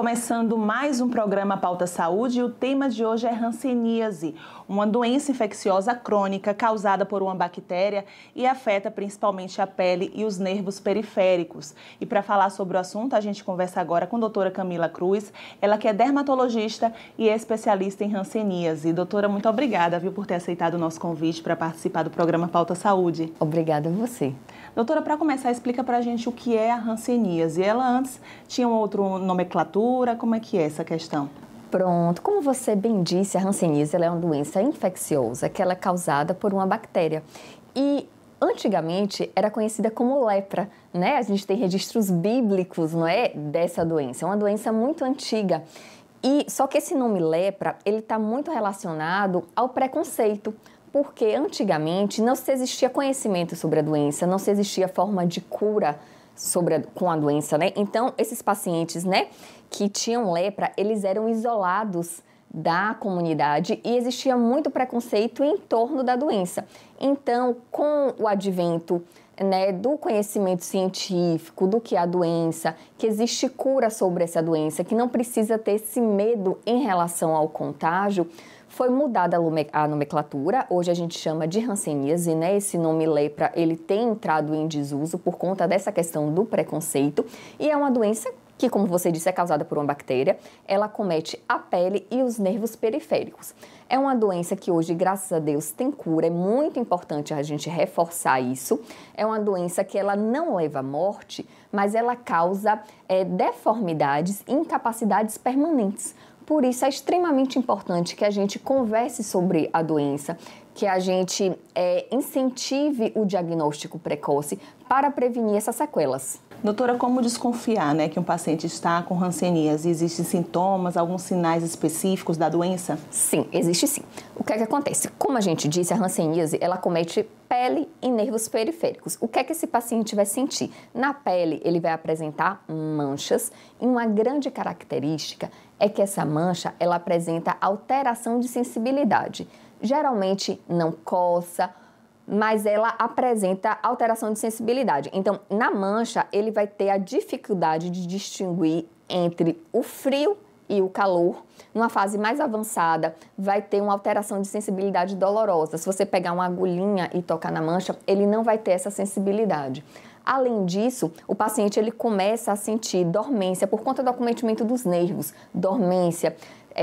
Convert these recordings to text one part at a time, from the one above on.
começando mais um programa Pauta Saúde e o tema de hoje é hanseníase, uma doença infecciosa crônica causada por uma bactéria e afeta principalmente a pele e os nervos periféricos. E para falar sobre o assunto, a gente conversa agora com a doutora Camila Cruz, ela que é dermatologista e é especialista em hanseníase. Doutora, muito obrigada, viu, por ter aceitado o nosso convite para participar do programa Pauta Saúde. Obrigada a você. Doutora, para começar, explica para a gente o que é a hanseníase. Ela antes tinha uma outra nomenclatura, como é que é essa questão? Pronto, como você bem disse, a hanseníase é uma doença infecciosa que ela é causada por uma bactéria. E antigamente era conhecida como lepra, né? A gente tem registros bíblicos, não é, dessa doença. É uma doença muito antiga. E só que esse nome lepra, ele está muito relacionado ao preconceito, porque antigamente não se existia conhecimento sobre a doença, não se existia forma de cura com a doença, né? Então, esses pacientes, né, que tinham lepra, eles eram isolados da comunidade e existia muito preconceito em torno da doença. Então, com o advento, né, do conhecimento científico, do que é a doença, que existe cura sobre essa doença, que não precisa ter esse medo em relação ao contágio, foi mudada a nomenclatura. Hoje a gente chama de hanseníase, né? Esse nome lepra, ele tem entrado em desuso por conta dessa questão do preconceito e é uma doença que, como você disse, é causada por uma bactéria. Ela acomete a pele e os nervos periféricos. É uma doença que hoje, graças a Deus, tem cura. É muito importante a gente reforçar isso. É uma doença que ela não leva à morte, mas ela causa deformidades e incapacidades permanentes. Por isso, é extremamente importante que a gente converse sobre a doença, que a gente incentive o diagnóstico precoce para prevenir essas sequelas. Doutora, como desconfiar, né, que um paciente está com hanseníase? Existem sintomas, alguns sinais específicos da doença? Sim, existe sim. O que é que acontece? Como a gente disse, a hanseníase, ela acomete pele e nervos periféricos. O que é que esse paciente vai sentir? Na pele, ele vai apresentar manchas e uma grande característica é que essa mancha, ela apresenta alteração de sensibilidade. Geralmente não coça, mas ela apresenta alteração de sensibilidade. Então, na mancha, ele vai ter a dificuldade de distinguir entre o frio e o calor. Numa fase mais avançada, vai ter uma alteração de sensibilidade dolorosa. Se você pegar uma agulhinha e tocar na mancha, ele não vai ter essa sensibilidade. Além disso, o paciente ele começa a sentir dormência por conta do acometimento dos nervos, dormência,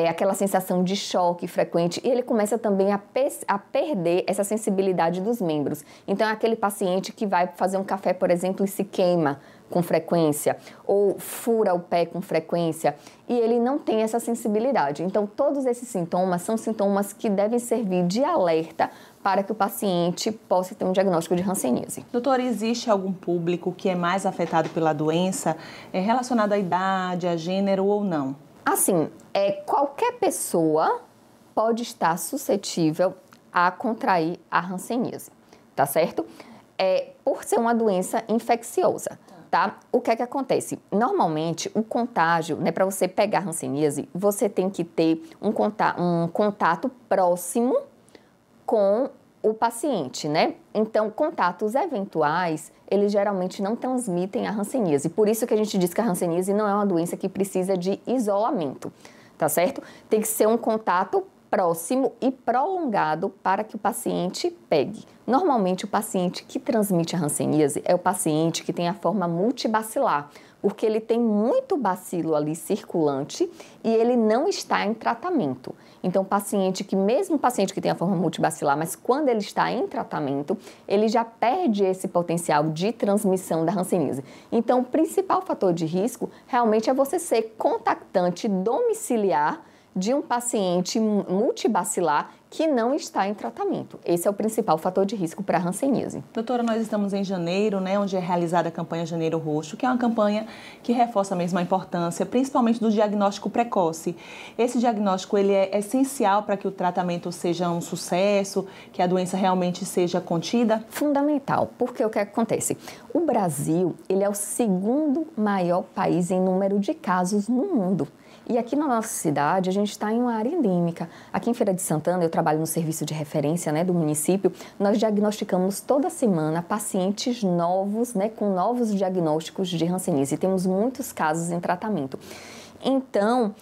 aquela sensação de choque frequente, e ele começa também a perder essa sensibilidade dos membros. Então, é aquele paciente que vai fazer um café, por exemplo, e se queima com frequência, ou fura o pé com frequência, e ele não tem essa sensibilidade. Então, todos esses sintomas são sintomas que devem servir de alerta para que o paciente possa ter um diagnóstico de hanseníase. Doutora, existe algum público que é mais afetado pela doença, relacionado à idade, a gênero ou não? Assim, qualquer pessoa pode estar suscetível a contrair a hanseníase, tá certo? Por ser uma doença infecciosa, tá? O que é que acontece? Normalmente, o contágio, né, para você pegar hanseníase, você tem que ter um contato próximo com o paciente, né? Então, contatos eventuais, eles geralmente não transmitem a hanseníase. Por isso que a gente diz que a hanseníase não é uma doença que precisa de isolamento, tá certo? Tem que ser um contato próximo e prolongado para que o paciente pegue. Normalmente, o paciente que transmite a hanseníase é o paciente que tem a forma multibacilar, porque ele tem muito bacilo ali circulante e ele não está em tratamento. Então, mesmo paciente que tem a forma multibacilar, mas quando ele está em tratamento, ele já perde esse potencial de transmissão da hanseníase. Então, o principal fator de risco realmente é você ser contactante domiciliar de um paciente multibacilar que não está em tratamento. Esse é o principal fator de risco para a hanseníase. Doutora, nós estamos em janeiro, né, onde é realizada a campanha Janeiro Roxo, que é uma campanha que reforça mesmo a importância, principalmente do diagnóstico precoce. Esse diagnóstico, ele é essencial para que o tratamento seja um sucesso, que a doença realmente seja contida? Fundamental, porque o que acontece? O Brasil, ele é o segundo maior país em número de casos no mundo. E aqui na nossa cidade, a gente está em uma área endêmica. Aqui em Feira de Santana, eu trabalho no serviço de referência, né, do município, nós diagnosticamos toda semana pacientes novos, né, com novos diagnósticos de hanseníase. Temos muitos casos em tratamento. Então,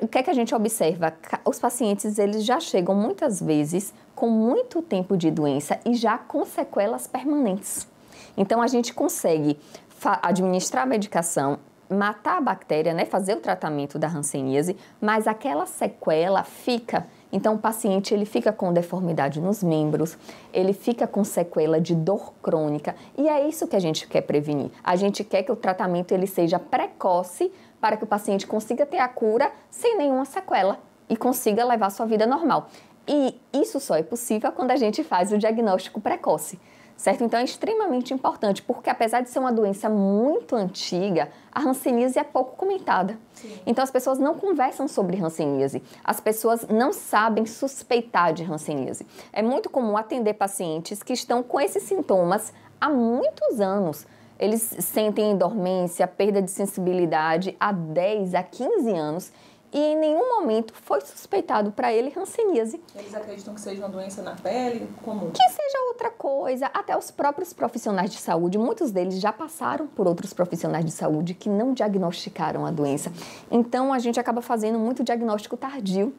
o que é que a gente observa? Os pacientes, eles já chegam muitas vezes com muito tempo de doença e já com sequelas permanentes. Então, a gente consegue administrar a medicação, matar a bactéria, né, fazer o tratamento da hanseníase, mas aquela sequela fica. Então, o paciente, ele fica com deformidade nos membros, ele fica com sequela de dor crônica, e é isso que a gente quer prevenir. A gente quer que o tratamento ele seja precoce para que o paciente consiga ter a cura sem nenhuma sequela e consiga levar a sua vida normal. E isso só é possível quando a gente faz o diagnóstico precoce, certo? Então, é extremamente importante, porque apesar de ser uma doença muito antiga, a hanseníase é pouco comentada. Sim. Então, as pessoas não conversam sobre hanseníase, as pessoas não sabem suspeitar de hanseníase. É muito comum atender pacientes que estão com esses sintomas há muitos anos. Eles sentem dormência, perda de sensibilidade há 10 a 15 anos e em nenhum momento foi suspeitado para ele hanseníase. Eles acreditam que seja uma doença na pele comum? Que seja outra coisa. Até os próprios profissionais de saúde, muitos deles já passaram por outros profissionais de saúde que não diagnosticaram a doença. Então, a gente acaba fazendo muito diagnóstico tardio.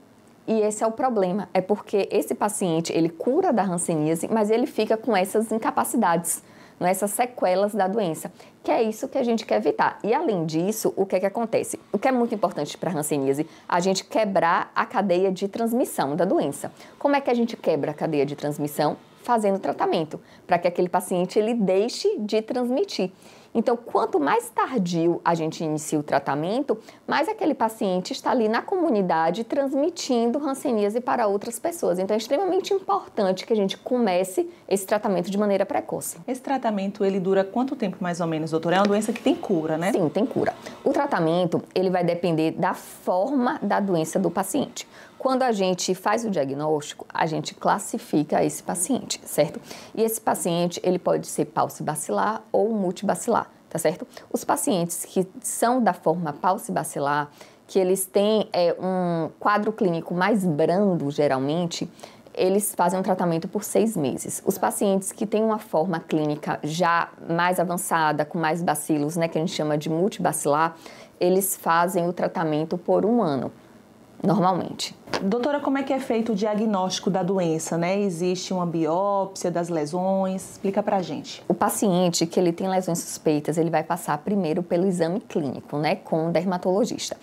E esse é o problema, é porque esse paciente, ele cura da hanseníase, mas ele fica com essas incapacidades, essas sequelas da doença, que é isso que a gente quer evitar. E além disso, o que é que acontece? O que é muito importante para a hanseníase, a gente quebrar a cadeia de transmissão da doença. Como é que a gente quebra a cadeia de transmissão? Fazendo tratamento, para que aquele paciente ele deixe de transmitir. Então, quanto mais tardio a gente inicia o tratamento, mais aquele paciente está ali na comunidade transmitindo hanseníase para outras pessoas. Então, é extremamente importante que a gente comece esse tratamento de maneira precoce. Esse tratamento, ele dura quanto tempo mais ou menos, doutora? É uma doença que tem cura, né? Sim, tem cura. O tratamento, ele vai depender da forma da doença do paciente. Quando a gente faz o diagnóstico, a gente classifica esse paciente, certo? E esse paciente, ele pode ser paucibacilar ou multibacilar, tá certo? Os pacientes que são da forma paucibacilar, que eles têm um quadro clínico mais brando, geralmente, eles fazem um tratamento por 6 meses. Os pacientes que têm uma forma clínica já mais avançada, com mais bacilos, né, que a gente chama de multibacilar, eles fazem o tratamento por 1 ano. Normalmente. Doutora, como é que é feito o diagnóstico da doença, né? Existe uma biópsia das lesões? Explica pra gente. O paciente que ele tem lesões suspeitas, ele vai passar primeiro pelo exame clínico, né? Com o dermatologista.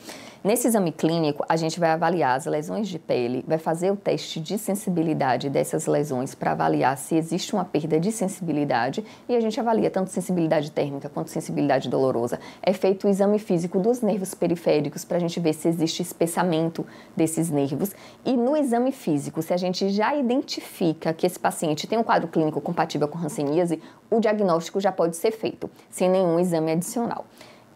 Nesse exame clínico, a gente vai avaliar as lesões de pele, vai fazer o teste de sensibilidade dessas lesões para avaliar se existe uma perda de sensibilidade e a gente avalia tanto sensibilidade térmica quanto sensibilidade dolorosa. É feito o exame físico dos nervos periféricos para a gente ver se existe espessamento desses nervos e no exame físico, se a gente já identifica que esse paciente tem um quadro clínico compatível com hanseníase, o diagnóstico já pode ser feito, sem nenhum exame adicional.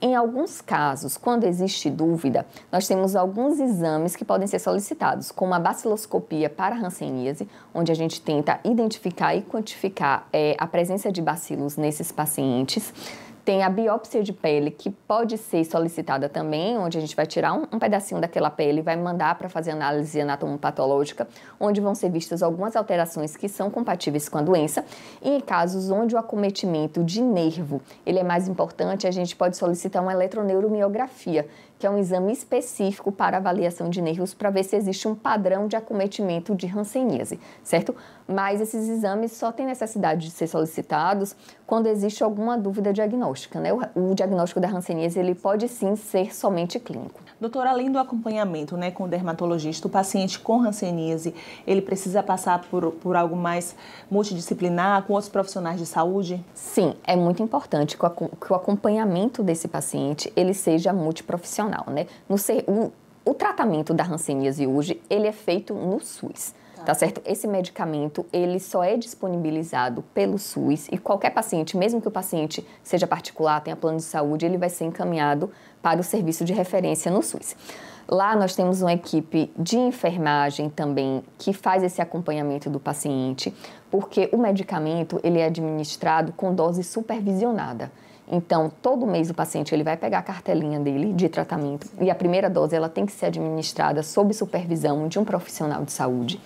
Em alguns casos, quando existe dúvida, nós temos alguns exames que podem ser solicitados, como a baciloscopia para hanseníase, onde a gente tenta identificar e quantificar a presença de bacilos nesses pacientes. Tem a biópsia de pele, que pode ser solicitada também, onde a gente vai tirar um pedacinho daquela pele e vai mandar para fazer análise anatomopatológica, onde vão ser vistas algumas alterações que são compatíveis com a doença. E em casos onde o acometimento de nervo ele é mais importante, a gente pode solicitar uma eletroneuromiografia, que é um exame específico para avaliação de nervos para ver se existe um padrão de acometimento de hanseníase, certo? Mas esses exames só têm necessidade de ser solicitados quando existe alguma dúvida diagnóstica, né? O diagnóstico da hanseníase, ele pode sim ser somente clínico. Doutora, além do acompanhamento, né, com o dermatologista, o paciente com hanseníase, ele precisa passar por algo mais multidisciplinar, com outros profissionais de saúde? Sim, é muito importante que o acompanhamento desse paciente, ele seja multiprofissional, né? O tratamento da hanseníase hoje, ele é feito no SUS, tá certo? Esse medicamento, ele só é disponibilizado pelo SUS e qualquer paciente, mesmo que o paciente seja particular, tenha plano de saúde, ele vai ser encaminhado para o serviço de referência no SUS. Lá nós temos uma equipe de enfermagem também que faz esse acompanhamento do paciente, porque o medicamento, ele é administrado com dose supervisionada. Então, todo mês o paciente ele vai pegar a cartelinha dele de tratamento e a primeira dose ela tem que ser administrada sob supervisão de um profissional de saúde,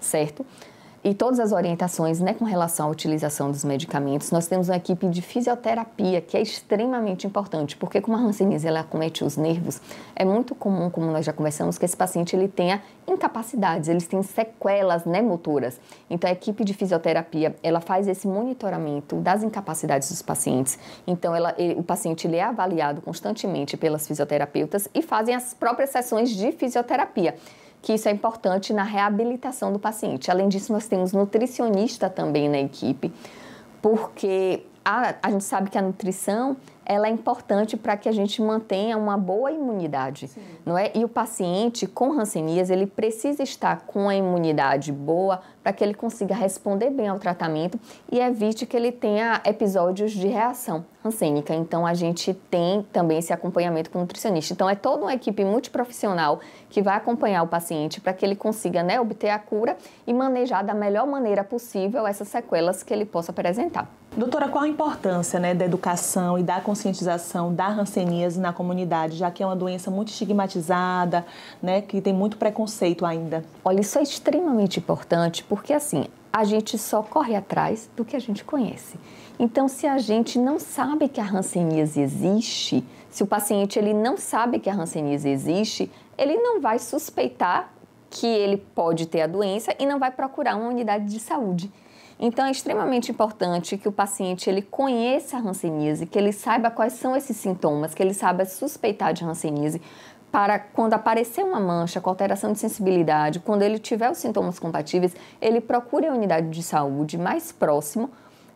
certo? e todas as orientações, né, com relação à utilização dos medicamentos. Nós temos uma equipe de fisioterapia, que é extremamente importante, porque como a hanseníase, ela acomete os nervos, é muito comum, como nós já conversamos, que esse paciente ele tenha incapacidades, eles têm sequelas, né, motoras. Então, a equipe de fisioterapia, ela faz esse monitoramento das incapacidades dos pacientes. Então, o paciente ele é avaliado constantemente pelas fisioterapeutas e fazem as próprias sessões de fisioterapia, que isso é importante na reabilitação do paciente. Além disso, nós temos nutricionista também na equipe, porque a gente sabe que a nutrição ela é importante para que a gente mantenha uma boa imunidade, sim, não é? E o paciente com hanseníase, ele precisa estar com a imunidade boa para que ele consiga responder bem ao tratamento e evite que ele tenha episódios de reação hansênica. Então, a gente tem também esse acompanhamento com o nutricionista. Então, é toda uma equipe multiprofissional que vai acompanhar o paciente para que ele consiga, né, obter a cura e manejar da melhor maneira possível essas sequelas que ele possa apresentar. Doutora, qual a importância, né, da educação e da conscientização da hanseníase na comunidade, já que é uma doença muito estigmatizada, né, que tem muito preconceito ainda? Olha, isso é extremamente importante porque, assim, a gente só corre atrás do que a gente conhece. Então, se a gente não sabe que a hanseníase existe, se o paciente ele não sabe que a hanseníase existe, ele não vai suspeitar que ele pode ter a doença e não vai procurar uma unidade de saúde. Então, é extremamente importante que o paciente ele conheça a hanseníase, que ele saiba quais são esses sintomas, que ele saiba suspeitar de hanseníase, para quando aparecer uma mancha com alteração de sensibilidade, quando ele tiver os sintomas compatíveis, ele procure a unidade de saúde mais próximo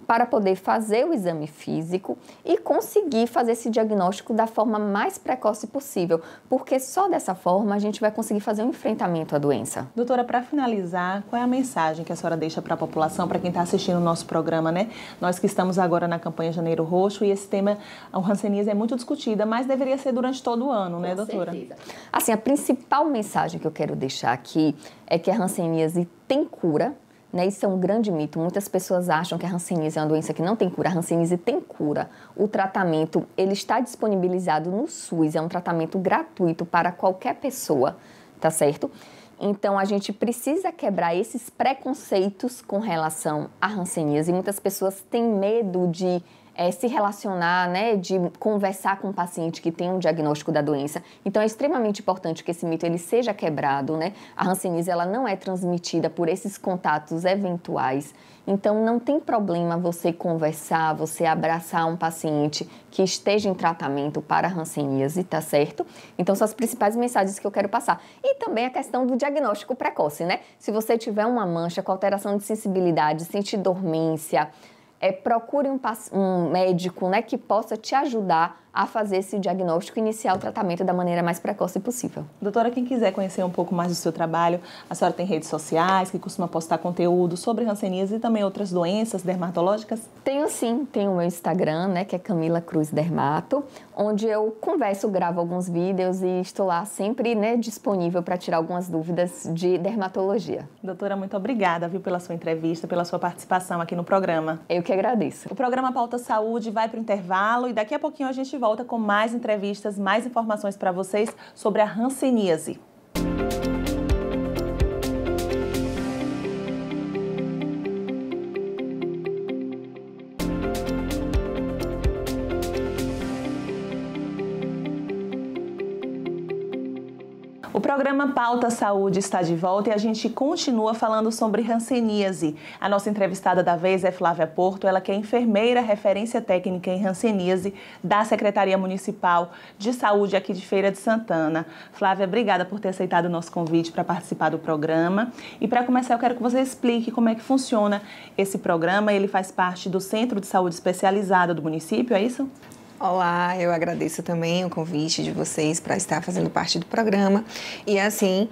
para poder fazer o exame físico e conseguir fazer esse diagnóstico da forma mais precoce possível, porque só dessa forma a gente vai conseguir fazer um enfrentamento à doença. Doutora, para finalizar, qual é a mensagem que a senhora deixa para a população, para quem está assistindo o nosso programa, né? Nós que estamos agora na campanha Janeiro Roxo e esse tema, a hanseníase, é muito discutida, mas deveria ser durante todo o ano, né, doutora? Com certeza. Assim, a principal mensagem que eu quero deixar aqui é que a hanseníase tem cura. Né, isso é um grande mito, muitas pessoas acham que a hanseníase é uma doença que não tem cura, a hanseníase tem cura, o tratamento ele está disponibilizado no SUS, é um tratamento gratuito para qualquer pessoa, tá certo? Então, a gente precisa quebrar esses preconceitos com relação à hanseníase, muitas pessoas têm medo de se relacionar, né, de conversar com um paciente que tem um diagnóstico da doença. Então, é extremamente importante que esse mito ele seja quebrado, né? A hanseníase ela não é transmitida por esses contatos eventuais. Então, não tem problema você conversar, você abraçar um paciente que esteja em tratamento para hanseníase, tá certo? Então, são as principais mensagens que eu quero passar. E também a questão do diagnóstico precoce, né? Se você tiver uma mancha com alteração de sensibilidade, sentir dormência, procure um médico, né, que possa te ajudar a fazer esse diagnóstico e iniciar o tratamento da maneira mais precoce possível. Doutora, quem quiser conhecer um pouco mais do seu trabalho, a senhora tem redes sociais, que costuma postar conteúdo sobre hanseníase e também outras doenças dermatológicas? Tenho sim, tenho o meu Instagram, né, que é Camila Cruz Dermato, onde eu converso, gravo alguns vídeos e estou lá sempre, né, disponível para tirar algumas dúvidas de dermatologia. Doutora, muito obrigada, viu, pela sua entrevista, pela sua participação aqui no programa. Eu que agradeço. O programa Pauta Saúde vai para o intervalo e daqui a pouquinho a gente volta com mais entrevistas, mais informações para vocês sobre a hanseníase. O programa Pauta Saúde está de volta e a gente continua falando sobre hanseníase. A nossa entrevistada da vez é Flávia Porto, ela que é enfermeira referência técnica em hanseníase da Secretaria Municipal de Saúde aqui de Feira de Santana. Flávia, obrigada por ter aceitado o nosso convite para participar do programa. E para começar, eu quero que você explique como é que funciona esse programa. Ele faz parte do Centro de Saúde Especializado do município, é isso? Olá, eu agradeço também o convite de vocês para estar fazendo parte do programa e assim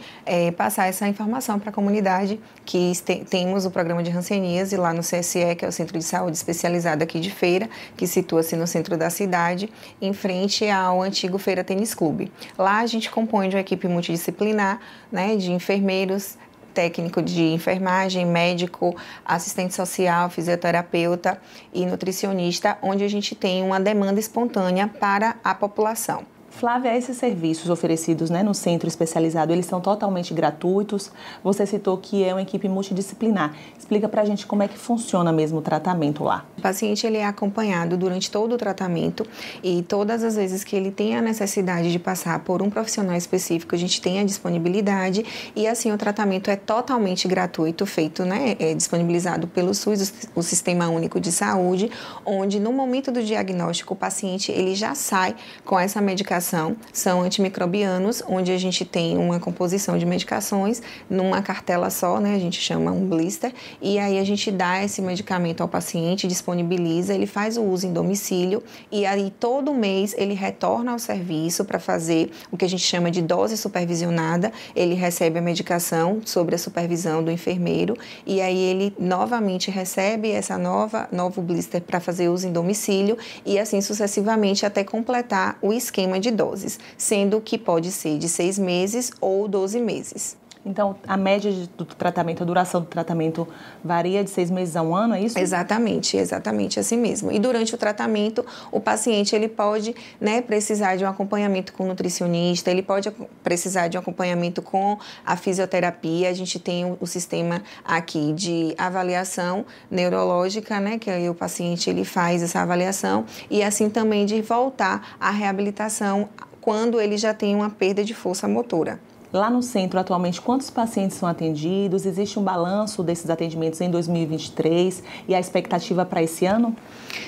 passar essa informação para a comunidade que temos o programa de hanseníase lá no CSE, que é o Centro de Saúde Especializado aqui de Feira, que situa-se no centro da cidade, em frente ao antigo Feira Tênis Clube. Lá a gente compõe de uma equipe multidisciplinar, né, de enfermeiros, técnico de enfermagem, médico, assistente social, fisioterapeuta e nutricionista, onde a gente tem uma demanda espontânea para a população. Flávia, esses serviços oferecidos, né, no centro especializado, eles são totalmente gratuitos. Você citou que é uma equipe multidisciplinar. Explica pra gente como é que funciona mesmo o tratamento lá. O paciente ele é acompanhado durante todo o tratamento e todas as vezes que ele tem a necessidade de passar por um profissional específico, a gente tem a disponibilidade e assim o tratamento é totalmente gratuito, feito, né, disponibilizado pelo SUS, o Sistema Único de Saúde, onde no momento do diagnóstico o paciente ele já sai com essa medicação. São antimicrobianos, onde a gente tem uma composição de medicações numa cartela só, né? A gente chama um blister, e aí a gente dá esse medicamento ao paciente, disponibiliza, ele faz o uso em domicílio e aí todo mês ele retorna ao serviço para fazer o que a gente chama de dose supervisionada. Ele recebe a medicação sobre a supervisão do enfermeiro e aí ele novamente recebe essa novo blister para fazer uso em domicílio e assim sucessivamente até completar o esquema de doses, sendo que pode ser de 6 meses ou 12 meses. Então, a média do tratamento, a duração do tratamento varia de 6 meses a 1 ano, é isso? Exatamente, exatamente assim mesmo. E durante o tratamento, o paciente ele pode, né, precisar de um acompanhamento com o nutricionista, ele pode precisar de um acompanhamento com a fisioterapia. A gente tem o sistema aqui de avaliação neurológica, né, que aí o paciente ele faz essa avaliação e assim também de voltar à reabilitação quando ele já tem uma perda de força motora. Lá no centro, atualmente, quantos pacientes são atendidos? Existe um balanço desses atendimentos em 2023 e a expectativa para esse ano?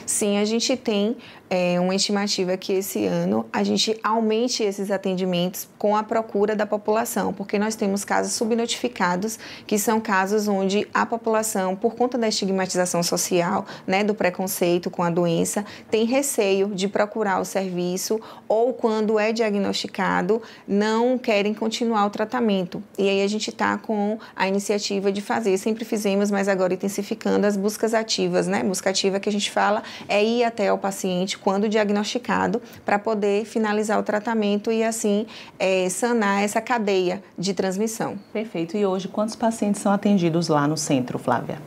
Sim, a gente tem uma estimativa que esse ano a gente aumente esses atendimentos com a procura da população, porque nós temos casos subnotificados, que são casos onde a população, por conta da estigmatização social, né, do preconceito com a doença, tem receio de procurar o serviço ou quando é diagnosticado, não querem continuar o tratamento. E aí a gente está com a iniciativa de fazer, sempre fizemos, mas agora intensificando as buscas ativas, né? Busca ativa que a gente fala é ir até o paciente quando diagnosticado para poder finalizar o tratamento e assim sanar essa cadeia de transmissão. Perfeito. E hoje quantos pacientes são atendidos lá no centro, Flávia?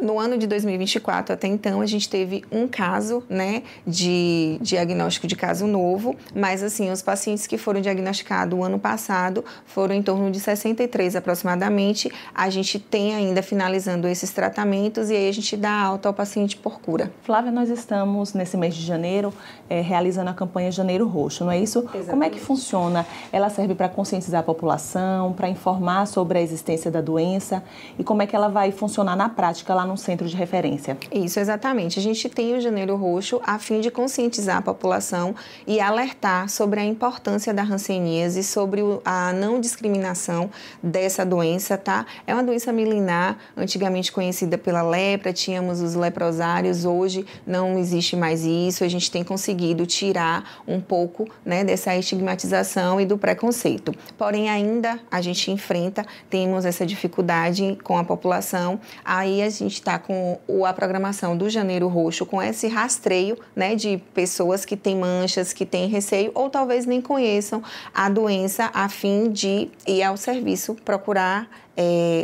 No ano de 2024, até então, a gente teve um caso, né, de diagnóstico de caso novo, mas assim, os pacientes que foram diagnosticados o ano passado foram em torno de 63 aproximadamente. A gente tem ainda finalizando esses tratamentos e aí a gente dá alta ao paciente por cura. Flávia, nós estamos nesse mês de janeiro realizando a campanha Janeiro Roxo, não é isso? Exatamente. Como é que funciona? Ela serve para conscientizar a população, para informar sobre a existência da doença e como é que ela vai funcionar na prática lá no centro de referência. Isso, exatamente. A gente tem o Janeiro Roxo a fim de conscientizar a população e alertar sobre a importância da hanseníase, sobre a não discriminação dessa doença, tá? É uma doença milenar, antigamente conhecida pela lepra, tínhamos os leprosários, hoje não existe mais isso, a gente tem conseguido tirar um pouco, né, dessa estigmatização e do preconceito. Porém, ainda a gente enfrenta, temos essa dificuldade com a população, aí a gente está com a programação do Janeiro Roxo, com esse rastreio, né, de pessoas que têm manchas, que têm receio ou talvez nem conheçam a doença a fim de ir ao serviço, procurar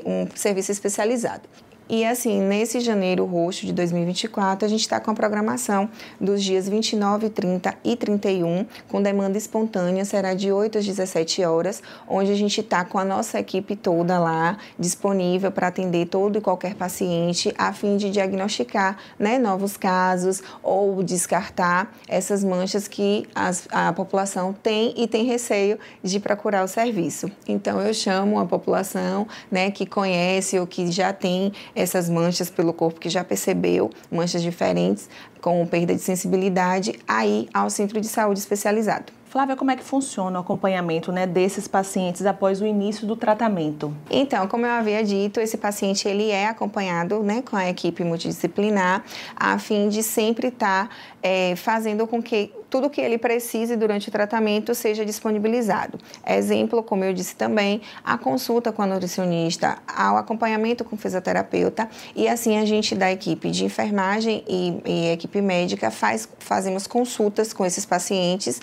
um serviço especializado. E assim, nesse Janeiro Roxo de 2024, a gente está com a programação dos dias 29, 30 e 31, com demanda espontânea, será de 8 às 17 horas, onde a gente está com a nossa equipe toda lá, disponível para atender todo e qualquer paciente, a fim de diagnosticar, né, novos casos ou descartar essas manchas que a população tem e tem receio de procurar o serviço. Então, eu chamo a população, né, que conhece ou que já tem essas manchas pelo corpo, que já percebeu manchas diferentes com perda de sensibilidade, aí ao centro de saúde especializado. Flávia, como é que funciona o acompanhamento, né, desses pacientes após o início do tratamento? Então, como eu havia dito, esse paciente ele é acompanhado, né, com a equipe multidisciplinar a fim de sempre estar fazendo com que tudo que ele precise durante o tratamento seja disponibilizado. Exemplo, como eu disse também, a consulta com a nutricionista, ao acompanhamento com o fisioterapeuta e assim a gente da equipe de enfermagem e equipe médica fazemos consultas com esses pacientes,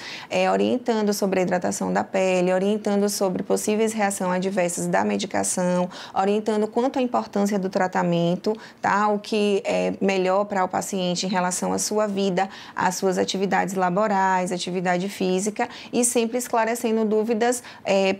orientando sobre a hidratação da pele, orientando sobre possíveis reações adversas da medicação, orientando quanto à importância do tratamento, tá? O que é melhor para o paciente em relação à sua vida, às suas atividades laborais, laborais, atividade física e sempre esclarecendo dúvidas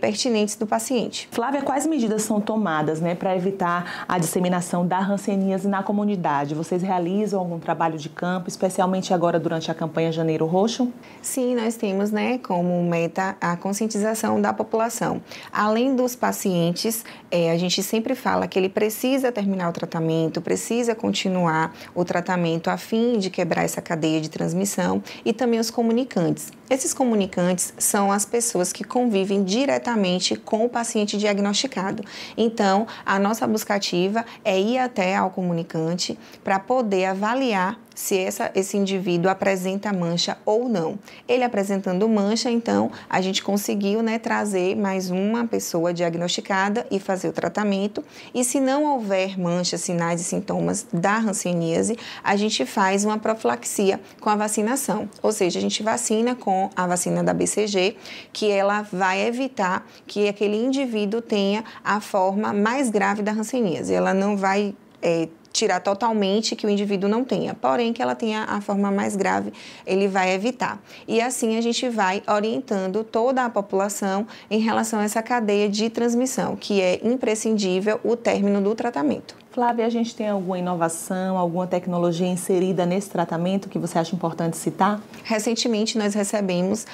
pertinentes do paciente. Flávia, quais medidas são tomadas, né, para evitar a disseminação da hanseníase na comunidade? Vocês realizam algum trabalho de campo, especialmente agora durante a campanha Janeiro Roxo? Sim, nós temos, né, como meta a conscientização da população. Além dos pacientes, a gente sempre fala que ele precisa terminar o tratamento, precisa continuar o tratamento a fim de quebrar essa cadeia de transmissão, e também os comunicantes. Esses comunicantes são as pessoas que convivem diretamente com o paciente diagnosticado. Então, a nossa busca ativa é ir até ao comunicante para poder avaliar se esse indivíduo apresenta mancha ou não. Ele apresentando mancha, então, a gente conseguiu, né, trazer mais uma pessoa diagnosticada e fazer o tratamento. E se não houver mancha, sinais e sintomas da hanseníase, a gente faz uma profilaxia com a vacinação. Ou seja, a gente vacina com a vacina da BCG, que ela vai evitar que aquele indivíduo tenha a forma mais grave da hanseníase. Ela não vai tirar totalmente que o indivíduo não tenha, porém que ela tenha a forma mais grave, ele vai evitar. E assim a gente vai orientando toda a população em relação a essa cadeia de transmissão, que é imprescindível o término do tratamento. Flávia, a gente tem alguma inovação, alguma tecnologia inserida nesse tratamento que você acha importante citar? Recentemente nós recebemos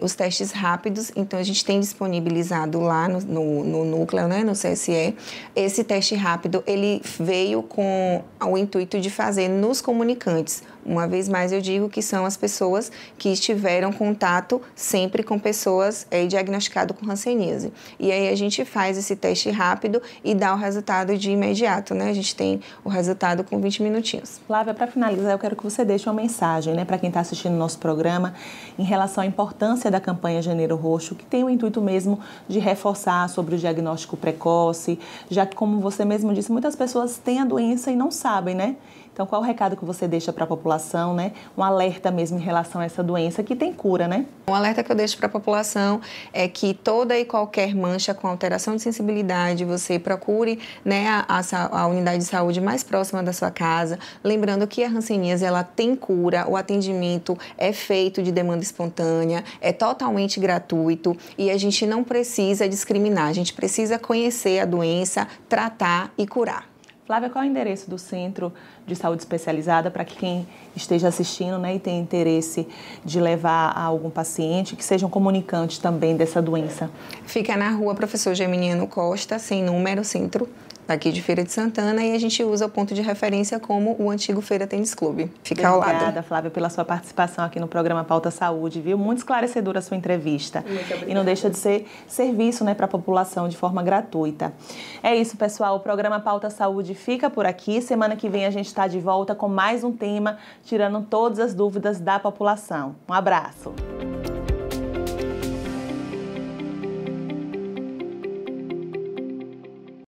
os testes rápidos, então a gente tem disponibilizado lá no núcleo, né, no CSE. Esse teste rápido, ele veio com o intuito de fazer nos comunicantes. Uma vez mais eu digo que são as pessoas que tiveram contato sempre com pessoas diagnosticadas com hanseníase. E aí a gente faz esse teste rápido e dá o resultado de imediato. Né? A gente tem o resultado com 20 minutinhos. Flávia, para finalizar, eu quero que você deixe uma mensagem, né, para quem está assistindo o nosso programa em relação à importância da campanha Janeiro Roxo, que tem o intuito mesmo de reforçar sobre o diagnóstico precoce, já que, como você mesmo disse, muitas pessoas têm a doença e não sabem, né? Então, qual o recado que você deixa para a população, né? Um alerta mesmo em relação a essa doença que tem cura, né? Um alerta que eu deixo para a população é que toda e qualquer mancha com alteração de sensibilidade, você procure, né, a unidade de saúde mais próxima da sua casa. Lembrando que a hanseníase, ela tem cura, o atendimento é feito de demanda espontânea, é totalmente gratuito e a gente não precisa discriminar, a gente precisa conhecer a doença, tratar e curar. Flávia, qual é o endereço do Centro de Saúde Especializada para quem esteja assistindo, né, e tem interesse de levar a algum paciente, que seja um comunicante também dessa doença? Fica na rua Professor Geminiano Costa, sem número, centro, aqui de Feira de Santana, e a gente usa o ponto de referência como o antigo Feira Tênis Clube. Fica ao lado. Obrigada, Flávia, pela sua participação aqui no programa Pauta Saúde, viu? Muito esclarecedora a sua entrevista. Muito obrigada. E não deixa de ser serviço, né, para a população de forma gratuita. É isso, pessoal. O programa Pauta Saúde fica por aqui. Semana que vem a gente está de volta com mais um tema, tirando todas as dúvidas da população. Um abraço.